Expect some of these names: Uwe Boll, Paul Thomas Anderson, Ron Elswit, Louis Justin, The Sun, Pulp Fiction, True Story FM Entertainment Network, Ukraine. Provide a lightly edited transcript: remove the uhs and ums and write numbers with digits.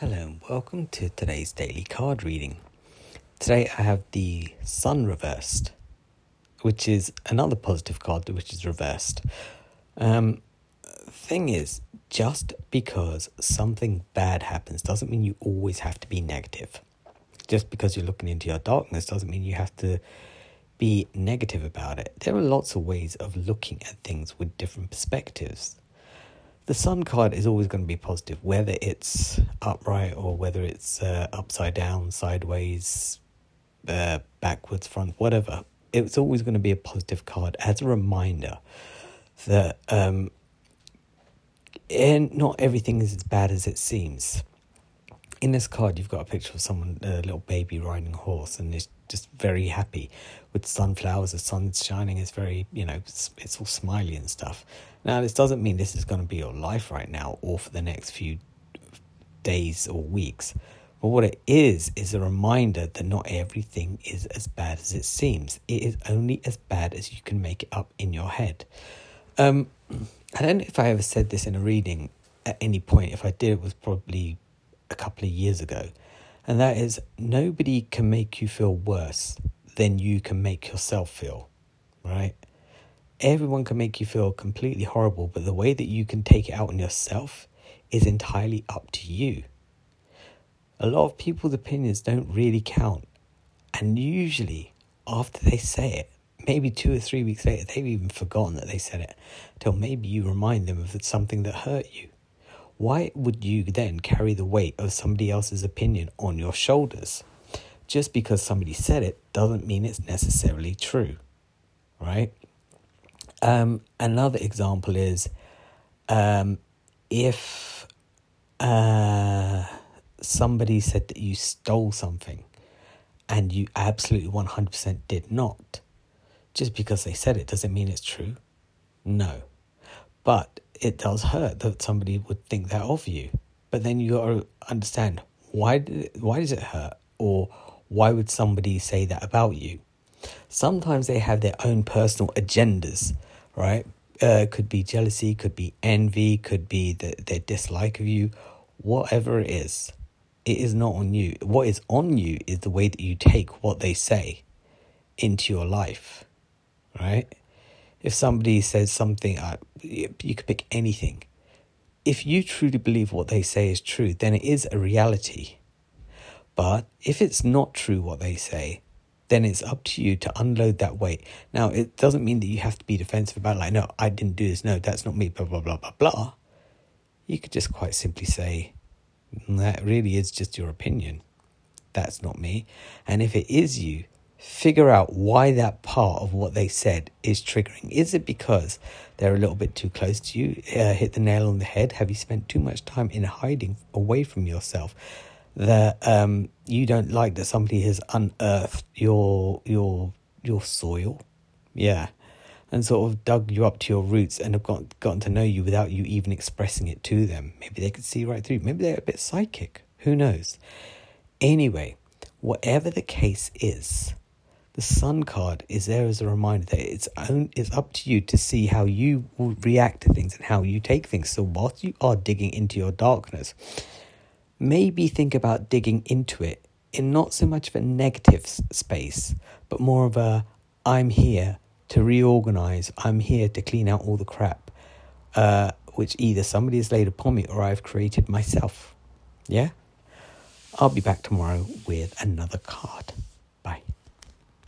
Hello and welcome to today's daily card reading. Today I have the Sun reversed, which is another positive card which is reversed. Thing is, just because something bad happens doesn't mean you always have to be negative. Just because you're looking into your darkness doesn't mean you have to be negative about it. There are lots of ways of looking at things with different perspectives. The Sun card is always going to be positive, whether it's upright or whether it's upside down, sideways, backwards, front, whatever. It's always going to be a positive card as a reminder that and not everything is as bad as it seems. In this card, you've got a picture of someone, a little baby riding a horse, and it's just very happy with sunflowers. The sun's shining. It's very, it's all smiley and stuff. Now, this doesn't mean this is going to be your life right now or for the next few days or weeks. But what it is a reminder that not everything is as bad as it seems. It is only as bad as you can make it up in your head. I don't know if I ever said this in a reading at any point. If I did, it was probably a couple of years ago. And that is, nobody can make you feel worse than you can make yourself feel, right? Everyone can make you feel completely horrible, but the way that you can take it out on yourself is entirely up to you. A lot of people's opinions don't really count. And usually, after they say it, maybe 2 or 3 weeks later, they've even forgotten that they said it, till maybe you remind them of something that hurt you. Why would you then carry the weight of somebody else's opinion on your shoulders? Just because somebody said it doesn't mean it's necessarily true, right? Another example is if somebody said that you stole something and you absolutely 100% did not, just because they said it doesn't mean it's true. No. But it does hurt that somebody would think that of you. But then you got to understand, why does it hurt? Or why would somebody say that about you? Sometimes they have their own personal agendas, right? Could be jealousy, could be envy, could be their dislike of you. Whatever it is not on you. What is on you is the way that you take what they say into your life, right? If somebody says something, you could pick anything. If you truly believe what they say is true, then it is a reality. But if it's not true what they say, then it's up to you to unload that weight. Now, it doesn't mean that you have to be defensive about it, like, no, I didn't do this. No, that's not me, blah, blah, blah, blah, blah. You could just quite simply say, that really is just your opinion. That's not me. And if it is you, figure out why that part of what they said is triggering. Is it because they're a little bit too close to you? Hit the nail on the head. Have you spent too much time in hiding away from yourself that you don't like that somebody has unearthed your soil? Yeah. And sort of dug you up to your roots and have gotten to know you without you even expressing it to them. Maybe they could see right through. Maybe they're a bit psychic. Who knows? Anyway, whatever the case is, the Sun card is there as a reminder that it's up to you to see how you will react to things and how you take things. So whilst you are digging into your darkness, maybe think about digging into it in not so much of a negative space, but more of a, I'm here to reorganize, I'm here to clean out all the crap, which either somebody has laid upon me or I've created myself. Yeah? I'll be back tomorrow with another card.